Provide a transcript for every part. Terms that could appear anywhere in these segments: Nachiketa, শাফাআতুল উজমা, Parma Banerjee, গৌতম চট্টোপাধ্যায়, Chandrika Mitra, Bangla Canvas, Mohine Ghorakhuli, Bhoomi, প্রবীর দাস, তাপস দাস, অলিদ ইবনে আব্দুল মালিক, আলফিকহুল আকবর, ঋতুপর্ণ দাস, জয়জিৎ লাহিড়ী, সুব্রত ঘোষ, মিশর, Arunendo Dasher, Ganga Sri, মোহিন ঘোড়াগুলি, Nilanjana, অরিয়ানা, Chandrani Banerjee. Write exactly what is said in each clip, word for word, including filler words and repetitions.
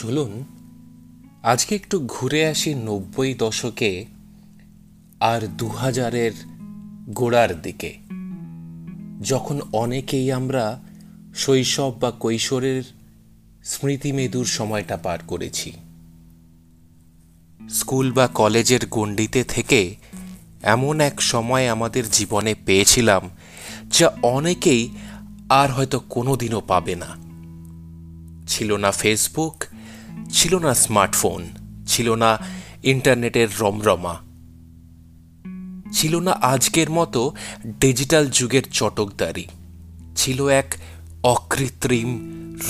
চলুন আজকে একটু ঘুরে আসি নব্বই দশকে আর দু হাজারের গোড়ার দিকে, যখন অনেকেই আমরা শৈশব বা কৈশোরের স্মৃতিমেদুর সময়টা পার করেছি। স্কুল বা কলেজের গণ্ডিতে থেকে এমন এক সময় আমাদের জীবনে পেয়েছিলাম যা অনেকেই আর হয়তো কোনোদিনও পাবে না। ছিল না ফেসবুক, ছিল না স্মার্টফোন, ছিল না ইন্টারনেটের রমরমা, ছিল না আজকের মতো ডিজিটাল যুগের চটকদারি, ছিল এক অকৃত্রিম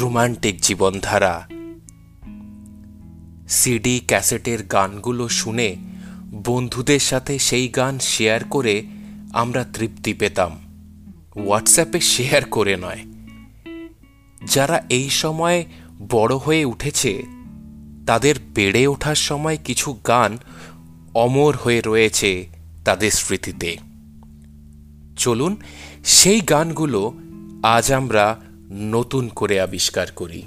রোমান্টিক জীবনধারা। সিডি ক্যাসেটের গানগুলো শুনে বন্ধুদের সাথে সেই গান শেয়ার করে আমরা তৃপ্তি পেতাম, হোয়াটসঅ্যাপে শেয়ার করে নয়। যারা এই সময় বড় হয়ে উঠেছে তাদের বেড়ে ওঠার সময় কিছু গান অমর হয়ে রয়েছে তাদের স্মৃতিতে। চলুন সেই গানগুলো আজ আমরা নতুন করে আবিষ্কার করি।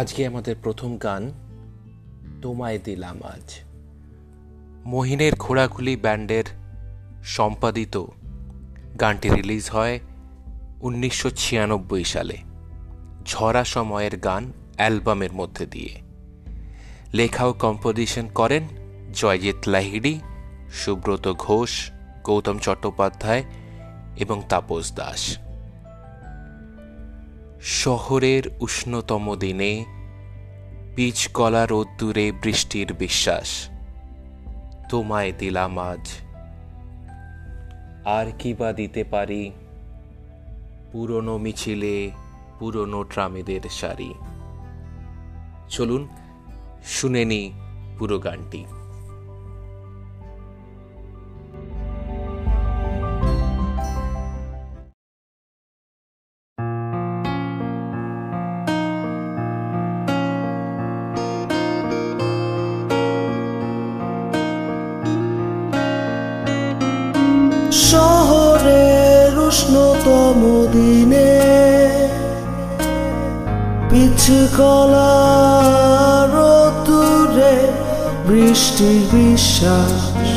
আজকে আমাদের প্রথম গান তোমায় দিলাম আজ, মোহিনের ঘোড়াখুলি ব্যান্ডের সম্পাদিত। গানটি রিলিজ হয় উনিশশো ছিয়ানব্বই সালে, ঝরা সময়ের গান অ্যালবামের মধ্যে দিয়ে। লেখা ও কম্পোজিশন করেন জয়জিৎ লাহিড়ী, সুব্রত ঘোষ, গৌতম চট্টোপাধ্যায় এবং তাপস দাস। শহরের উষ্ণতম দিনে পিচ কলা রোদ্দুরে বৃষ্টির বিশ্বাস, তোমায় দিলাম আজ। আর কি বা দিতে পারি, পুরনো মিছিলে পুরনো ট্রামেদের সারি। চলুন শুনে নি পুরো গানটি। শহরের উষ্ণতম দিনে পিচকলা বৃষ্টির বিশ্বাস,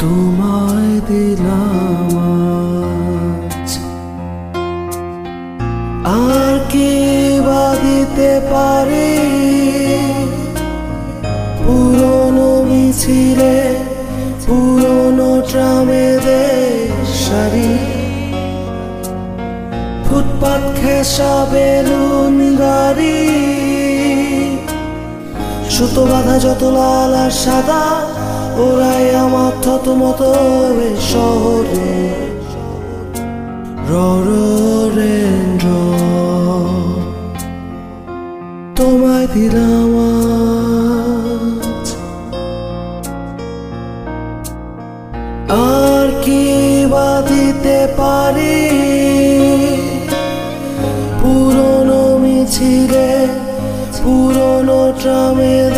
তোমায় দিলাম আজ। আর কি বা দিতে পারি, পুরনো মিছিলে পুরনো ট্রামেদের সারি। ফুটপাত ঘেঁষা বেলুন গাড়ি, সুতো বাঁধা যত লাল আর সাদা, ওরাই আমার থতমত শহরে। রেন্দ্র তোমায় দিলাম আজ। আর কি বা দিতে পারি, পুরনো মিছিলে পুরনো ট্রামেদের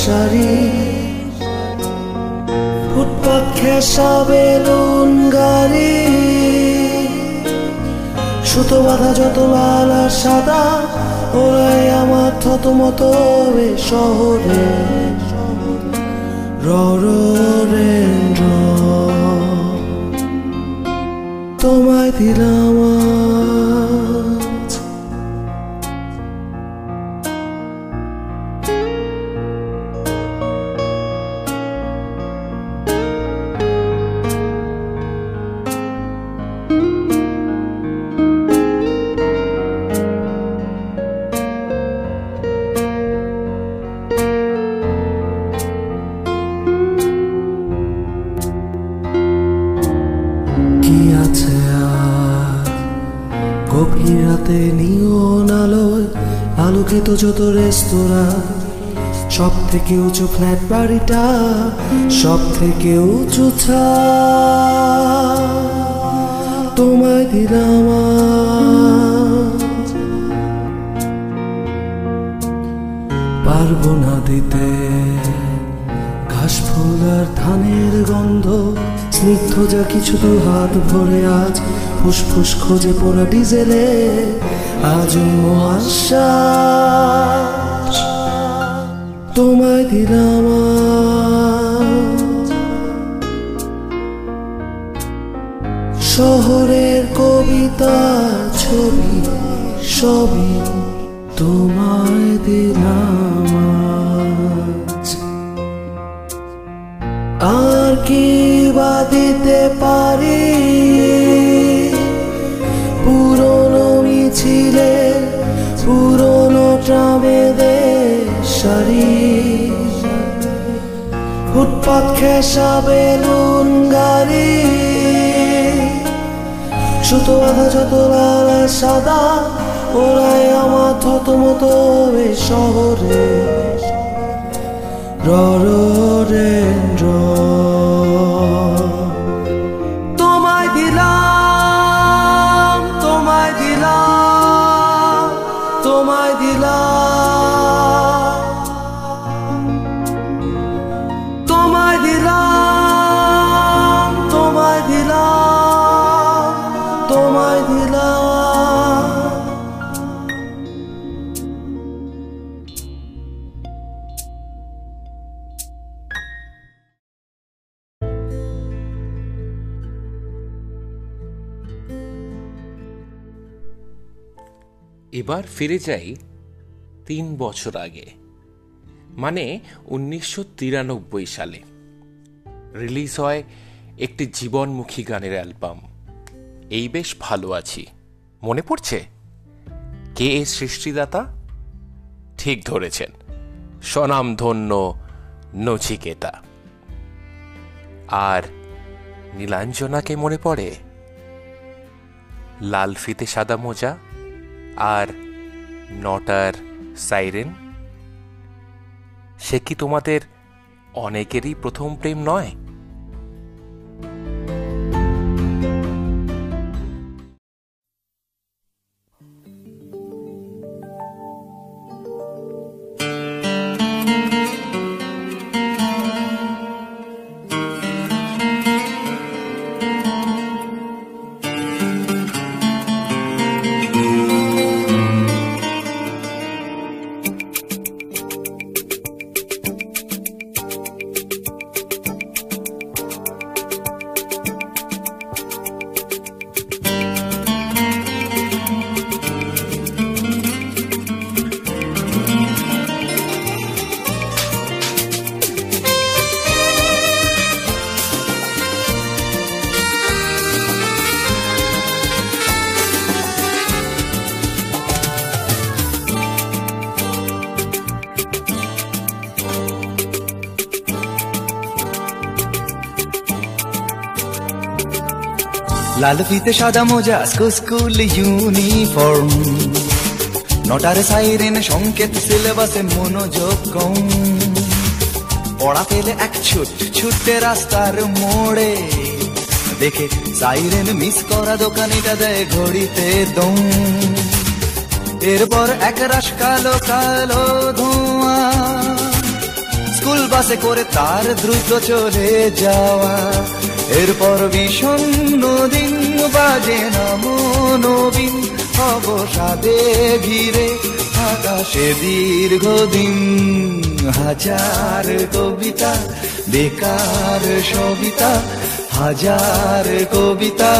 সারি। ফুটপাত ঘেঁষা বেলুন গাড়ি, সুতো বাঁধা যত লাল আর সাদা, ওরাই আমার থতমত শহরে। ররেন্দ্র তোমায় দিলাম আজ। আলোকিত যত রেস্তোরাঁ, সব থেকে উঁচু ফ্ল্যাট বাড়িটা, সব থেকে উঁচু ছাদ, তোমায় দিলাম আজ। পারবো না দিতে ঘাস ফুল আর গন্ধ স্নিগ্ধ যা কিছু দু হাত ভরে আজ ফুসফুস খোঁজে পোড়া ডিজেলে আজ আশ্বাস তোমায় দিলাম। শহরের কবিতা ছবি সবই তোমায় দিলাম, আর কি বা দিতে পারি। পুরনো মিছিলে পুরনো ট্রামেদের সারি ফুটপাত খেসা বেলুন গাড়ি সুতো আধা যত লাল সাদা ওরাই আমার থত মতো শহরে রর রে তোমায় দিলাম, তোমায় দিলাম, তোমায় দিলাম, তোমায় দিলাম, তোমায় দিলাম, তোমায় দিলাম। এবার ফিরে যাই তিন বছর আগে, মানে উনিশশো তিরানব্বই সালে রিলিজ হয় একটি জীবনমুখী গানের অ্যালবাম এই বেশ ভালো আছি। মনে পড়ছে কে এ সৃষ্টিদাতা? ঠিক ধরেছেন, স্বনামধন্য নচিকেতা। আর নীলাঞ্জনাকে মনে পড়ে? লাল ফিতে সাদা মোজা আর নটার সাইরেন। সে কি তোমাদের অনেকেরই প্রথম প্রেম নয়? লাল ফিতে সাদা মোজা স্কুল ইউনিফর্ম নটার সাইরেন সংকেত সিলেবাসে মনোযোগ কম। পড়া পেলে এক ছুট ছুটে রাস্তার মোড়ে দেখে সাইরেন মিস করা দোকানিটা দেয় ঘড়িতে দম। এরপর এক রাশ কালো কালো ধোঁয়া স্কুল বাসে করে তার দ্রুত চলে যাওয়া। এরপর বিষণ্ণ দিন বাজে না মনোবিন অবসাদে ঘিরে আকাশে দীর্ঘদিন। হাজার কবিতা বেকার সবিতা, হাজার কবিতা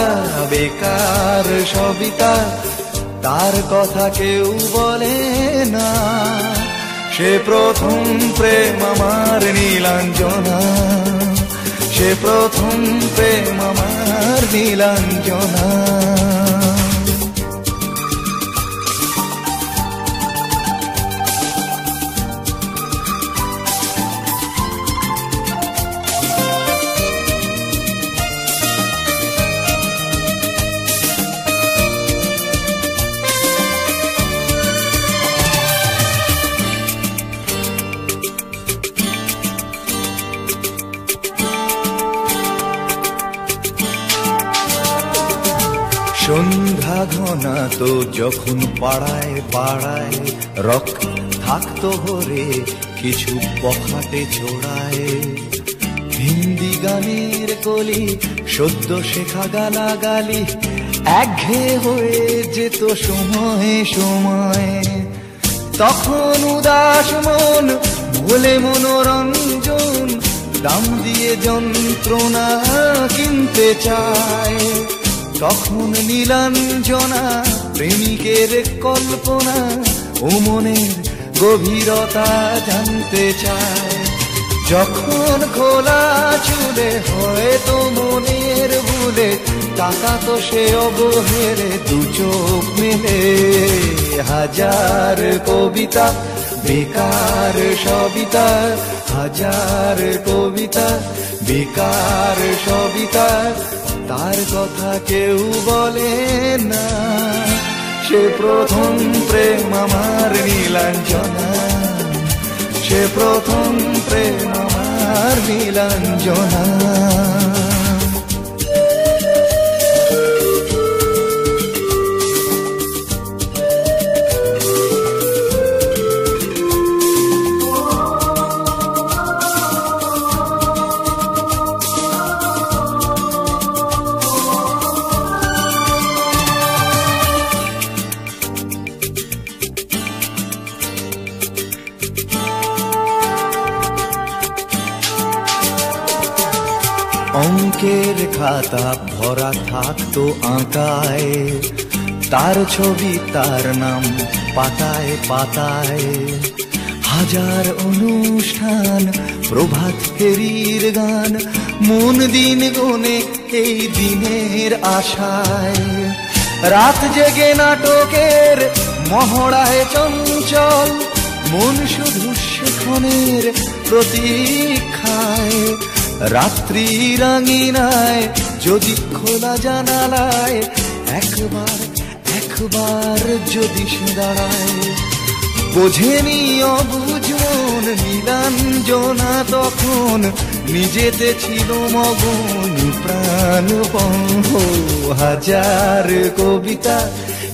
বেকার সবিতা, তার কথা কেউ বলে না। সে প্রথম প্রেম আমার নীলাঞ্জনা, সে প্রথম প্রেম আমার নীলাঞ্জনা। সন্ধ্যা ঘনাতো যখন পাড়ায় পাড়ায় রক থাকতো হরে কিছু বখাটে ছোড়ায়। হিন্দি গানের কলি, সদ্য শেখা গালাগালি একঘেয়ে হয়ে যেত সময়ে সময়ে। তখন উদাস মন ভোলে মনোরঞ্জন, দাম দিয়ে যন্ত্রণা কিনতে চায়। তখন নীলাঞ্জনা প্রেমিকের কল্পনা ও মনের গভীরতা জানতে চায়। যখন খোলা চুলে হয়তো মনের ভুলে টাকা তো সে অবহেলে দু চোখ মেলে। হাজার কবিতা বেকার সবিতা, হাজার কবিতা বেকার সবিতা, তার কথা কেউ বলে না। সে প্রথম প্রেম আমার নীলাঞ্জনা, সে প্রথম প্রেম আমার নীলাঞ্জনা। অঙ্কের খাতা ভরা থাকতো আঁকায়, তার ছবি তার নাম পাতায় পাতায়। হাজার অনুষ্ঠান প্রভাত ফেরির গান, মন দিন গুনে এই দিনের আশায়। রাত জেগে নাটকের মহড়ায় চঞ্চল মন, শুধু সেখানের প্রতীক্ষায়। রাত্রি রাঙিনায় যদি খোলা জানালায় একবার একবার যদি সে দাঁড়ায়, বোঝেনি অবুঝন নীলাঞ্জনা তখন নিজেতে ছিল মগন প্রাণপণ। হাজার কবিতা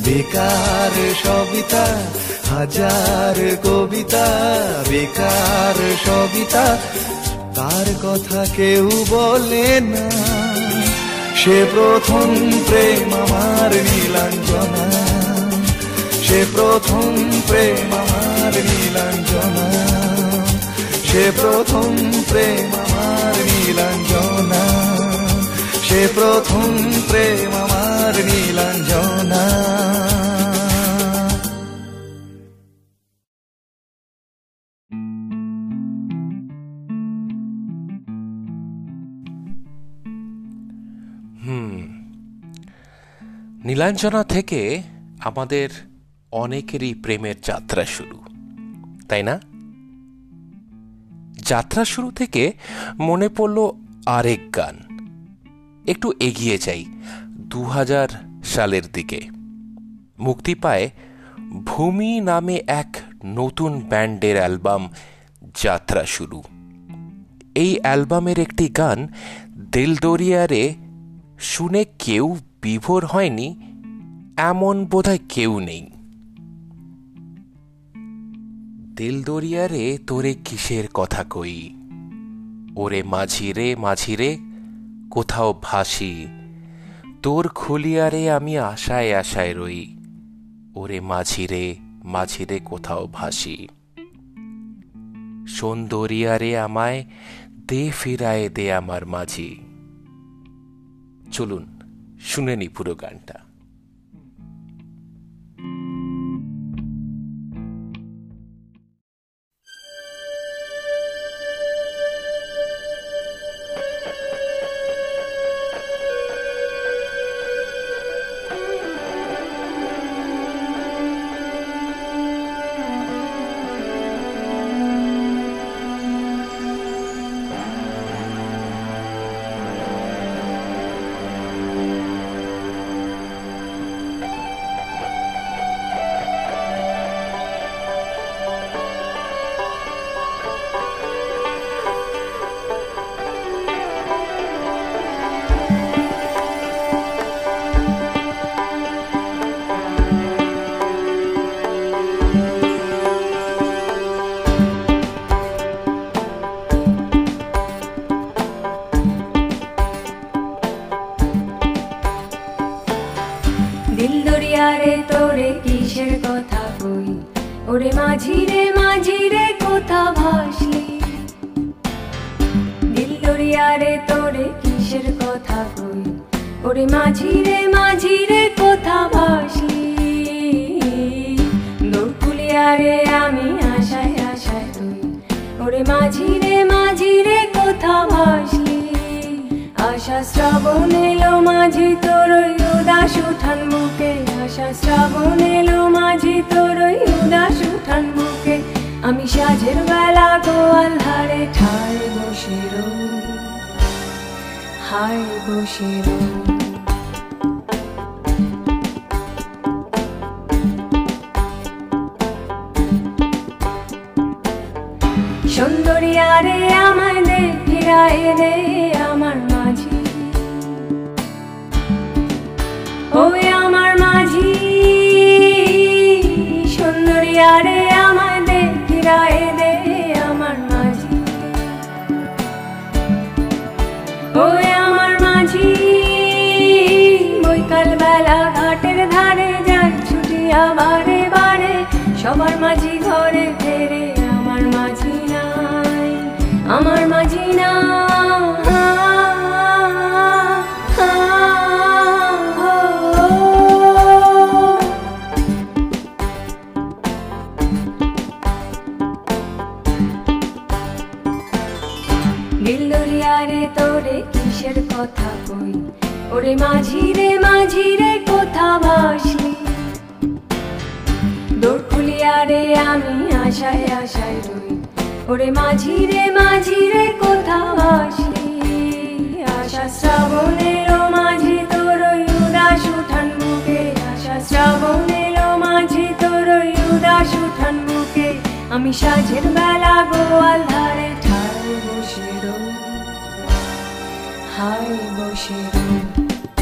বেকার সবিতা, হাজার কবিতা বেকার সবিতা, তার কথা কেউ বলে না। সে প্রথম প্রেম আমার নীলাঞ্জনা, সে প্রথম প্রেম আমার নীলাঞ্জনা, সে প্রথম প্রেম আমার নীলাঞ্জনা, সে প্রথম প্রেম আমার নীলাঞ্জনা। নীলাঞ্জনা থেকে আমাদের অনেকেরই প্রেমের যাত্রা শুরু, তাই না? যাত্রা শুরু থেকে মনে পড়ল আরেক গান। একটু এগিয়ে যাই দু হাজার সালের দিকে। মুক্তি পায় ভূমি নামে এক নতুন ব্যান্ডের অ্যালবাম যাত্রা শুরু। এই অ্যালবামের একটি গান দিল দরিয়ারে শুনে কেউ বিভোর হয়নি, এমন বোধহয় কেউ নেই। দিল দরিয়া রে তোরে কিসের কথা কই, ওরে মাঝি রে মাঝি রে কোথাও ভাসি, তোর খুলিয়া রে আমি আশায় আশায় রই, ওরে মাঝি রে মাঝি রে কোথাও ভাসি, শোন দরিয়া রে আমায় দে ফিরায় দে আমার মাঝি। চলুন শুনে নি পুরো গানটা। দিল দরিয়ারে তোরে কিসের কথা কই, ওরে মাঝি রে মাঝি রে কোথা ভাসলি, দিল দরিয়ারে তোরে কিসের কথা কই, ওরে মাঝি রে মাঝি রে কোথা ভাসলি, দোকুলিয়ারে আমি আশায় আশায় তুই, ওরে মাঝি রে মাঝি রে কোথা ভাসলি, আশা শ্রাবণ এলো মাঝি তোরই উদাস উঠান বুকে, আশা শ্রাবণ এলো মাঝি তোরই উদাস উঠান বুকে, আমি সাজের বেলা গোয়াল হারে ঠায় বসে রই, হায় বসে রই। সুন্দরিয়ারে আমায় দে ফিরায় রে আমার মাঝি, ওই আমার মাঝি, সুন্দরিয়ারে আমায় দে ফিরায় রে আমার মাঝি, ওই আমার মাঝি, বৈকাল বেলা ঘাটের ধারে যাই ছুটি আবারে বারে, সবার মাঝি ঘরে ফেরে আমার মাঝি, আমার মাঝি না দিলদরিয়ারে তোরে কিসের কথা কই, ওরে মাঝি রে মাঝি রে কোথা ভাসলি, দোরকুলিয়ারে আমি আশায় আশায় রই, ওরে মাঝি রে মাঝি রে কোথা ভাসলি, আশা শ্রাবণেরও মাঝি তোরই উদাস উঠান বুকে, আশা শ্রাবণেরও মাঝি তোরই উদাস উঠান বুকে, আমি সাজের বেলা গোয়াল ধারে ঠায় বসে রই, হায় বসে রই।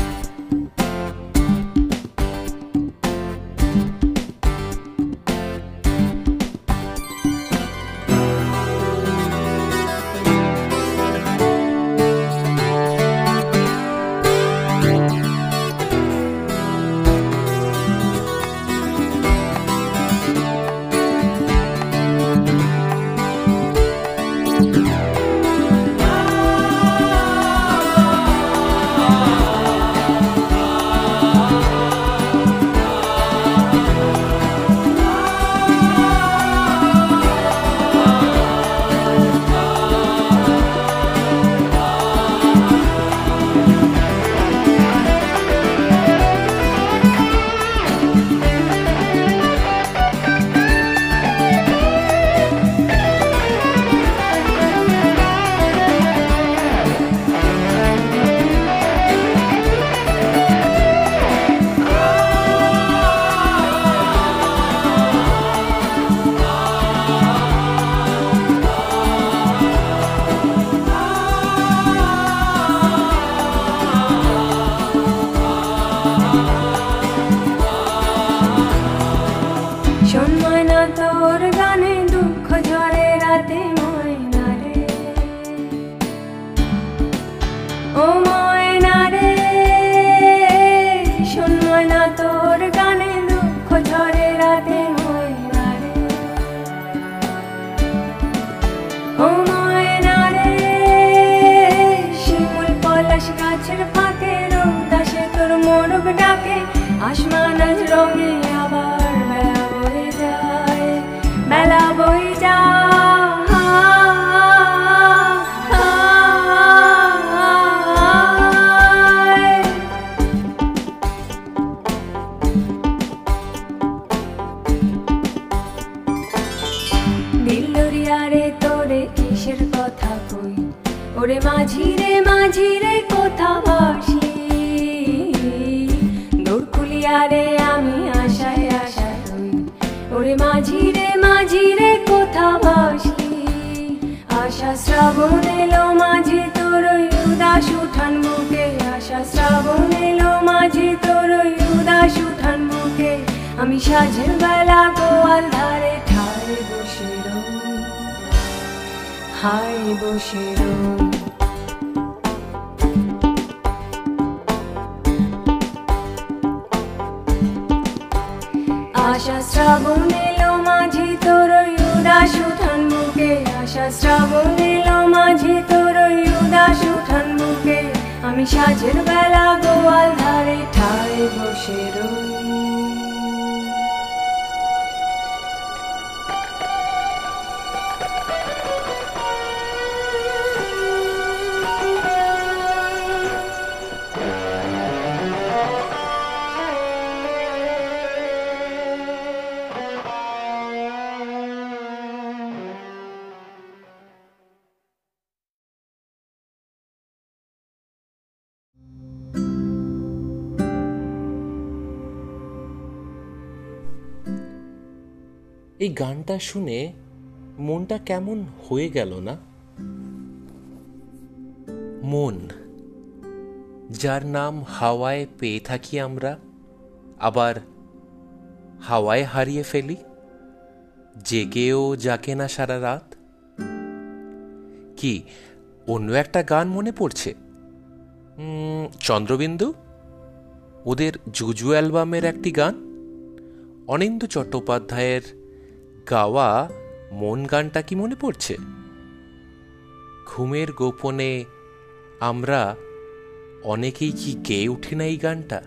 আশা শ্রাবণ এলো মাঝি তোরই উদাস উঠান বুকে, আশা শ্রাবণ এলো মাঝি তোরই উদাস উঠান বুকে, আমি সাজের বেলা গোয়াল ধারে ঠায় বসে রই। এই গানটা শুনে মনটা কেমন হয়ে গেল না? মন, যার নাম হাওয়ায় পেয়ে থাকি আমরা, আবার হাওয়ায় হারিয়ে ফেলি, জেগেও জাগে না সারা রাত। কি অন্য একটা গান মনে পড়ছে? চন্দ্রবিন্দু, ওদের জুজু অ্যালবামের একটি গান, অনিন্দ চট্টোপাধ্যায়ের গাওয়া মন গানটা কি মনে পড়ছে? ঘুমের গোপনে আমরা অনেকেই কি গেয়ে উঠি না এই গানটা?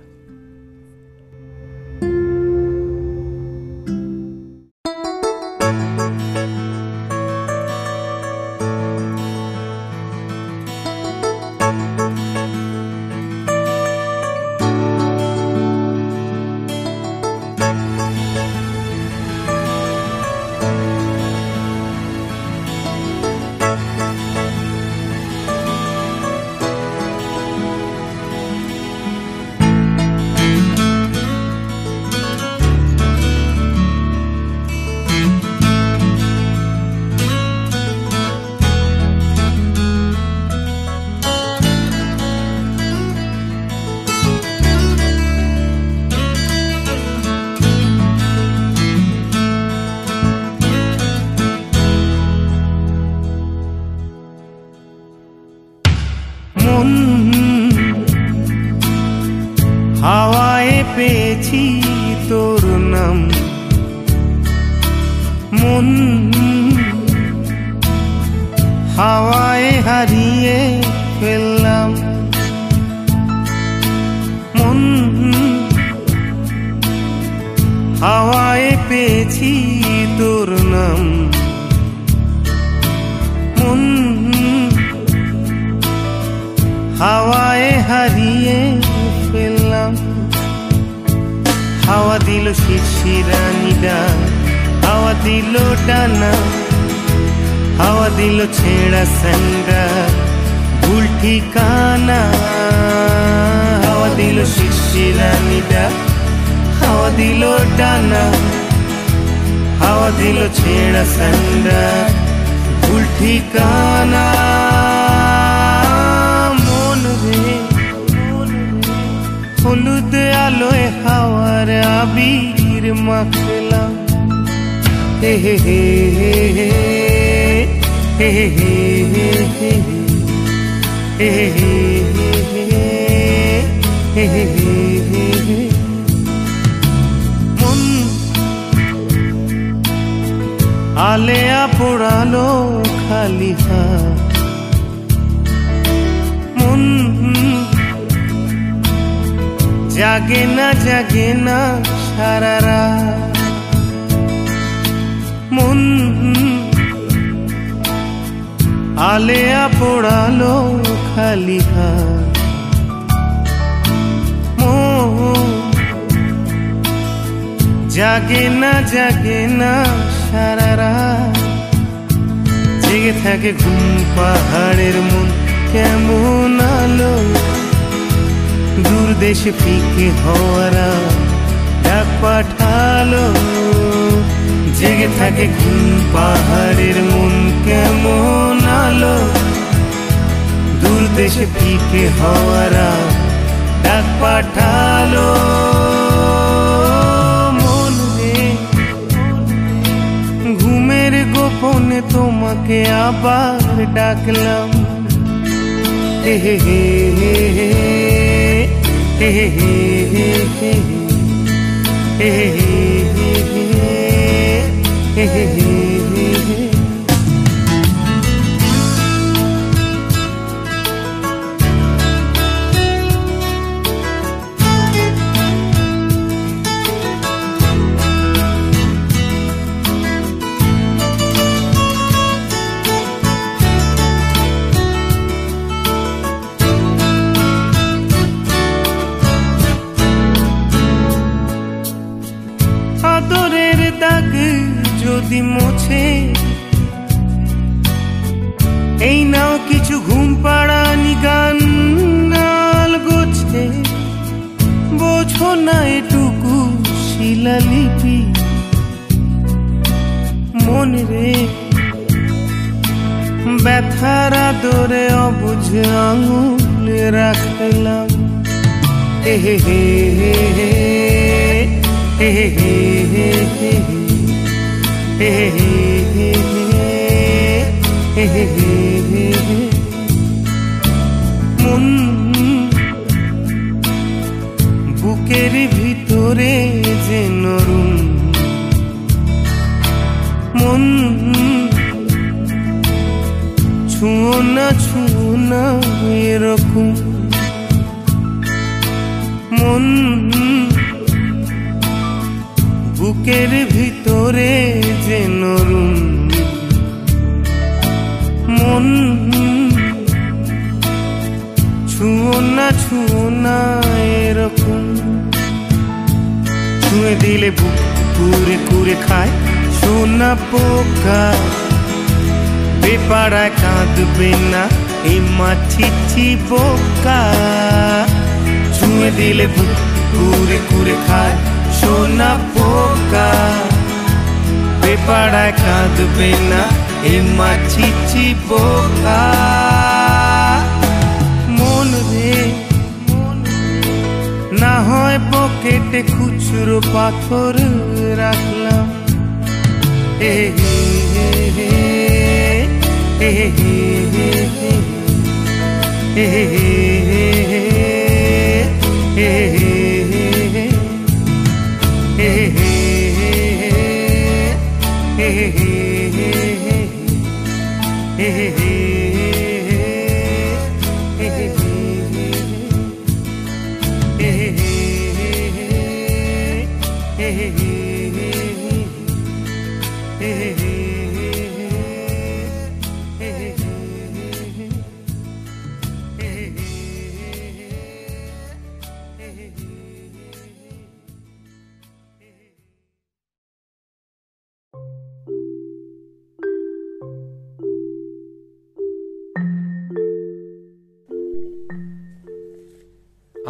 জাগে না জাগে না সারা রাত মন, আলেয়া পোড়ালো খালি হাত মন, জাগে না জাগে না সারা রাত, জেগে থাকে ঘুম পাহাড়ের মন কেমন আলো, দূর দেশে ফিকে হওয়ারা ডাক পাঠালো, জেগে থাকে ঘুম পাহাড়ের মন কেমন আলো, দূর দেশে ফিকে হওয়ারা ডাক পাঠালো। মন রে ঘুমের গোপনে তোমাকে আবার ডাকলাম, হে হে হে হে he he he he he he he যদি মোছে, এই নাও কিছু ঘুম পাড়ানি গান নাল গোছে। বোঝো না এটুকু শিলালিপি মনে রে, ব্যথার আদরে অবুঝে আঙুলে রাখলাম। হে হে হে হে হে হে হে হে হে হে হে হে হে হে। মন বুকের ভিতরে যে নরুম, মন ছুঁয়ো না ছুঁয়ো না এরকম, মন বুকের ভিতরে যে নরুম, মন ছুঁয়ো না ছুঁয়ো না এরকম। ছুঁয়ে দিলে বুক কুরে কুরে খায় সোনা পোকা, বেপাড়ায় কাঁদবে না এ মাছি পোকা। ছুঁয়ে দিলে বুক কুরে কুরে খায় সোনা পোকা, বেপাড়ায় কাঁদবে না এ মাছি পোকা। মন রে না হয় পকেটে খুচরো পাথর রাখলাম। হে হে হে হে হে হে হে হে হে হে হে হে।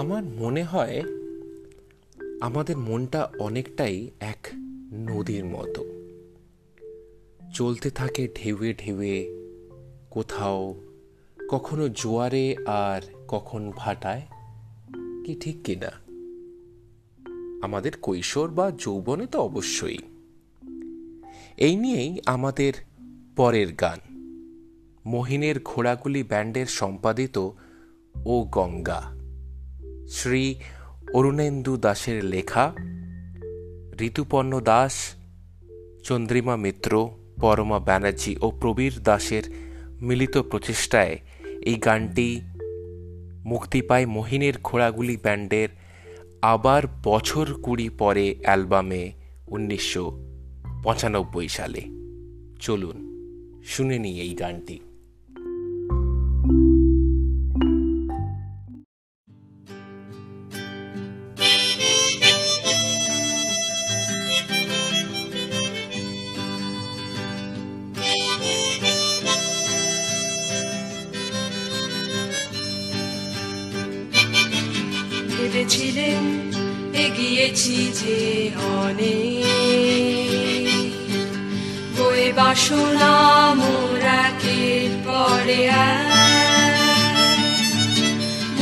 আমার মনে হয় আমাদের মনটা অনেকটাই এক নদীর মতো, চলতে থাকে ঢেউয়ে ঢেউয়ে, কোথাও কখনো জোয়ারে আর কখন ভাটায়, কি ঠিক কিনা? আমাদের কৈশোর বা যৌবনে তো অবশ্যই। এই নিয়েই আমাদের পরের গান, মোহিনের ঘোড়াগুলি ব্যান্ডের সম্পাদিত ও গঙ্গা, শ্রী অরুণেন্দু দাশের লেখা, ঋতুপর্ণ দাস, চন্দ্রিমা মিত্র, পরমা ব্যানার্জি ও প্রবীর দাসের মিলিত প্রচেষ্টায় এই গানটি মুক্তি পায় মোহিনের ঘোড়াগুলি ব্যান্ডের আবার বছর কুড়ি পরে অ্যালবামে উনিশশো পঁচানব্বই সালে। চলুন শুনে নিই এই গানটি। ছিলেন এগিয়েছি যে অনেক বয়ে বাসনা মোরাকের পরে,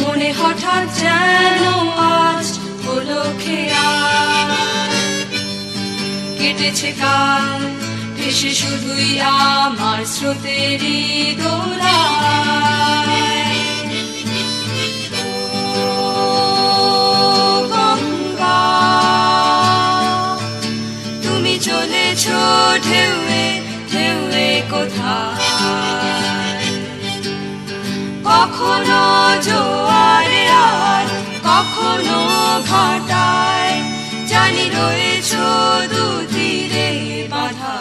মনে হঠাৎ যেন আজ হলো খেয়াল, কেটেছে কাল ভেসে শুধুই আমার স্রোতেরই দোলা। ঢেউয়ে ঢেউয়ে কোথায়, কখনো জোয়ারে আর কখনো ভাটায়, জানি রয়েছো দুতীরে বাধা।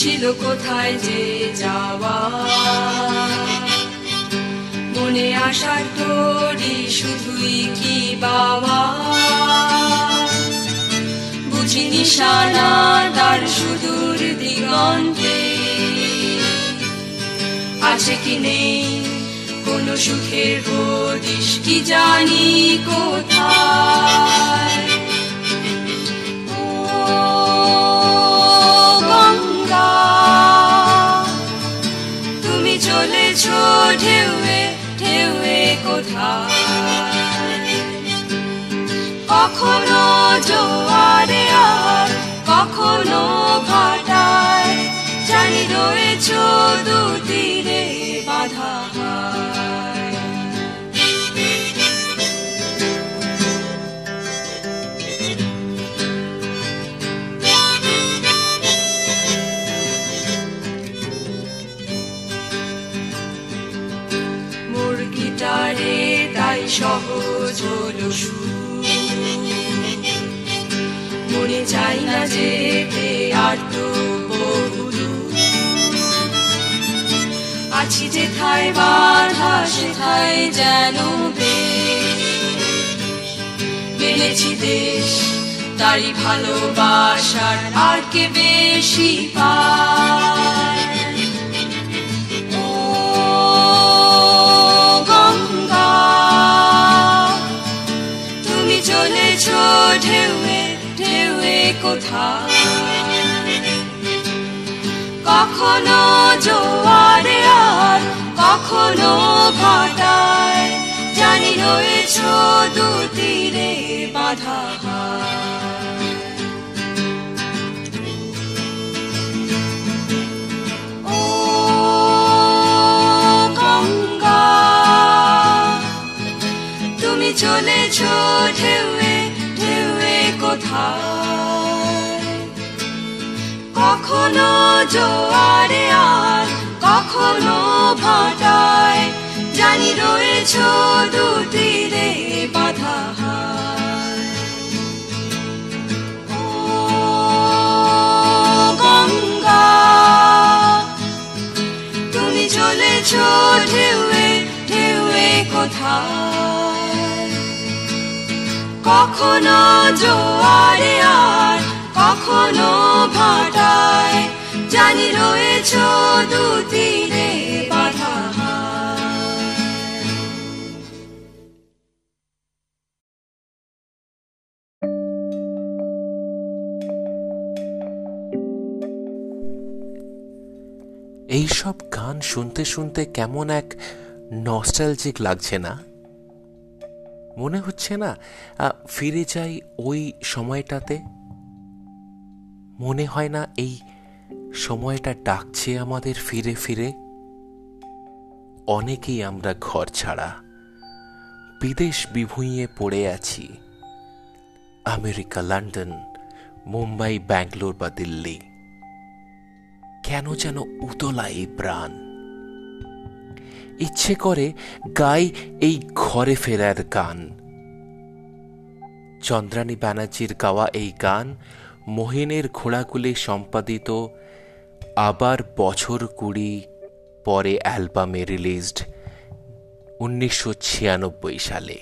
ছিল কোথায় যে যাওয়া, মনে আসার তোরি শুধুই কি বাবা, বুঝি নিশানা তার সুদূর দিগন্তে, আছে কি নেই কোন সুখের প্রদেশ কি জানি কোথায়। ঢেউয়ে ঢেউয়ে কোথায়, কখনো জোয়ারে আর কখনো ভাটায়, জানি রয়েছ দু তীরে বাধা। সহজ হলো সুর, মনে চাই না যেতে আর তো বহুদূর, আছি যেথায় বাধা সেথায় যেন বেশ, বেড়েছি দেশ তারি ভালোবাসার আর কে বেশি পায়। ঢেউয়ে ঢেউয়ে কোথায়, কখনো জোয়ারে আর কখনো ভাটায়, জানি রয়েছ দু তীরে বাধা। ও গঙ্গা তুমি চলেছ ঢেউয়ে কোথায়, কখনো জোয়ারে আর কখনো ভাটায়, জানি রয়েছ দু তীরে বাধা। ও গঙ্গা তুমি চলেছ ঢেউয়ে ঢেউয়ে কোথায়, কখনো জোয়ারে আর কখনো ভাটায়, জানি রয়েছ দু তীরে বাধা। এইসব গান শুনতে শুনতে কেমন এক নস্টালজিক লাগছে না? মনে হচ্ছে না ফিরে যাই ওই সময়টাতে? মনে হয় না এই সময়টা ডাকছে আমাদের ফিরে ফিরে? অনেকেই আমরা ঘর ছাড়া, বিদেশ বিভুঁইয়ে পড়ে আছি, আমেরিকা, লন্ডন, মুম্বাই, ব্যাঙ্গালোর বা দিল্লি। কেন যেন উতলায় প্রাণ, ইচ্ছে করে গাই এই ঘরে ফেরার গান। চন্দ্রানী ব্যানার্জির গাওয়া এই গান মোহিনের ঘোড়াকুলি সম্পাদিত, আবার বছর কুড়ি পরে অ্যালবামে রিলিজড উনিশশো ছিয়ানব্বই সালে।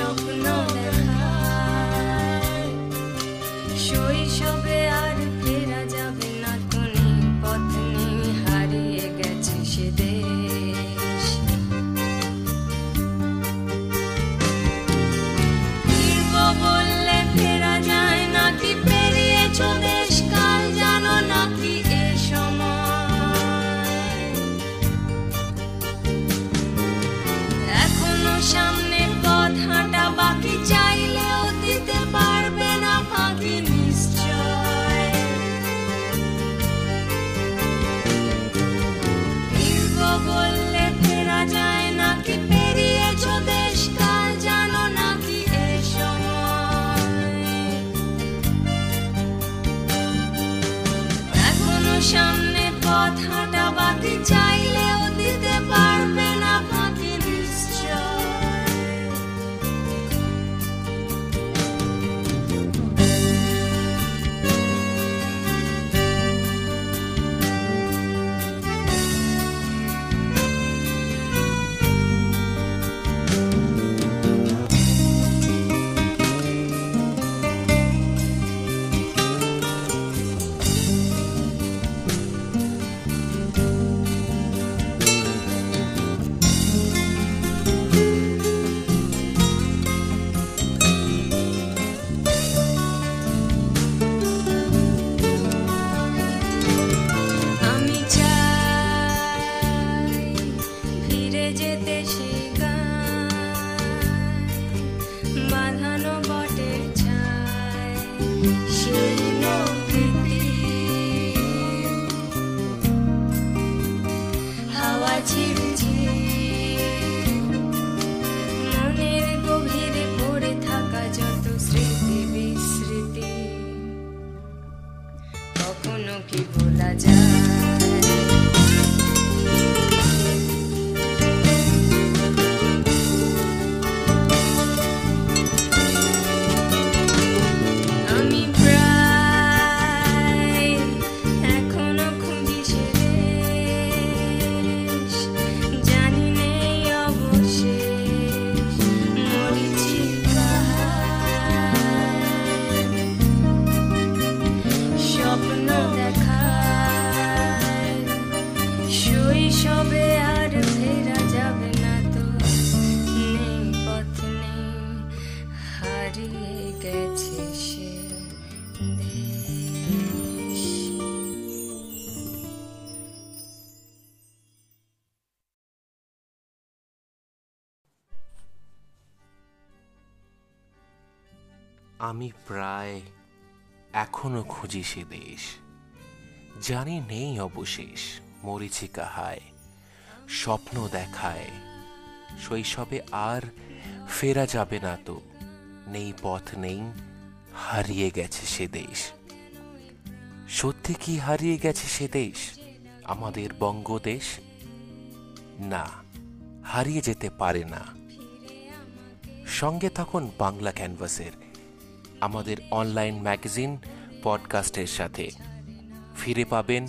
স্বপ্ন দেখায় শৈশবে আর ফেরা যাবে না কোনি পত্নী হারিয়ে গেছে সে দেশ পূর্ব বললে ফেরা যায় নাকি পেরিয়ে চলে সামনে কথাটা বাকি চাইলেও দিতে পারবে না বাকি নিশ্চয় ফিরব বললে ফেরা যায় নাকি পেরিয়েছ দেশ কাল জানো নাকি এ সময় এখনো সামনে কথাটা বাকি চাইলেও দিতে পারবে না বাকি নিশ্চয় আমি প্রায় এখনো খুঁজি সে দেশ জানি নেই অবশেষ মরিচিকা হায় স্বপ্ন দেখায় শৈশবে আর ফেরা যাবে না তো নেই পথ নেই হারিয়ে গেছে সে দেশ সত্যি কি হারিয়ে গেছে সে দেশ আমাদের বঙ্গদেশ না হারিয়ে যেতে পারে না সঙ্গে তখন বাংলা ক্যানভাসের আমাদের অনলাইন ম্যাগাজিন পডকাস্টের সাথে ফিরে পাবেন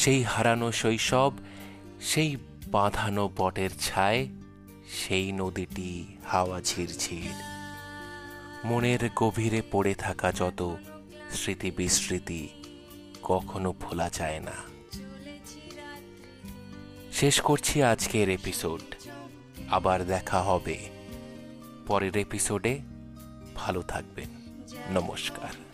সেই হারানো শৈশব সেই বাঁধানো বটের ছায় সেই নদীটি হাওয়া ঝিরঝির মনের গভীরে পড়ে থাকা যত স্মৃতি বিস্মৃতি কখনো ভোলা যায় না শেষ করছি আজকের এপিসোড আবার দেখা হবে পরের এপিসোডে ভালো থাকবেন নমস্কার।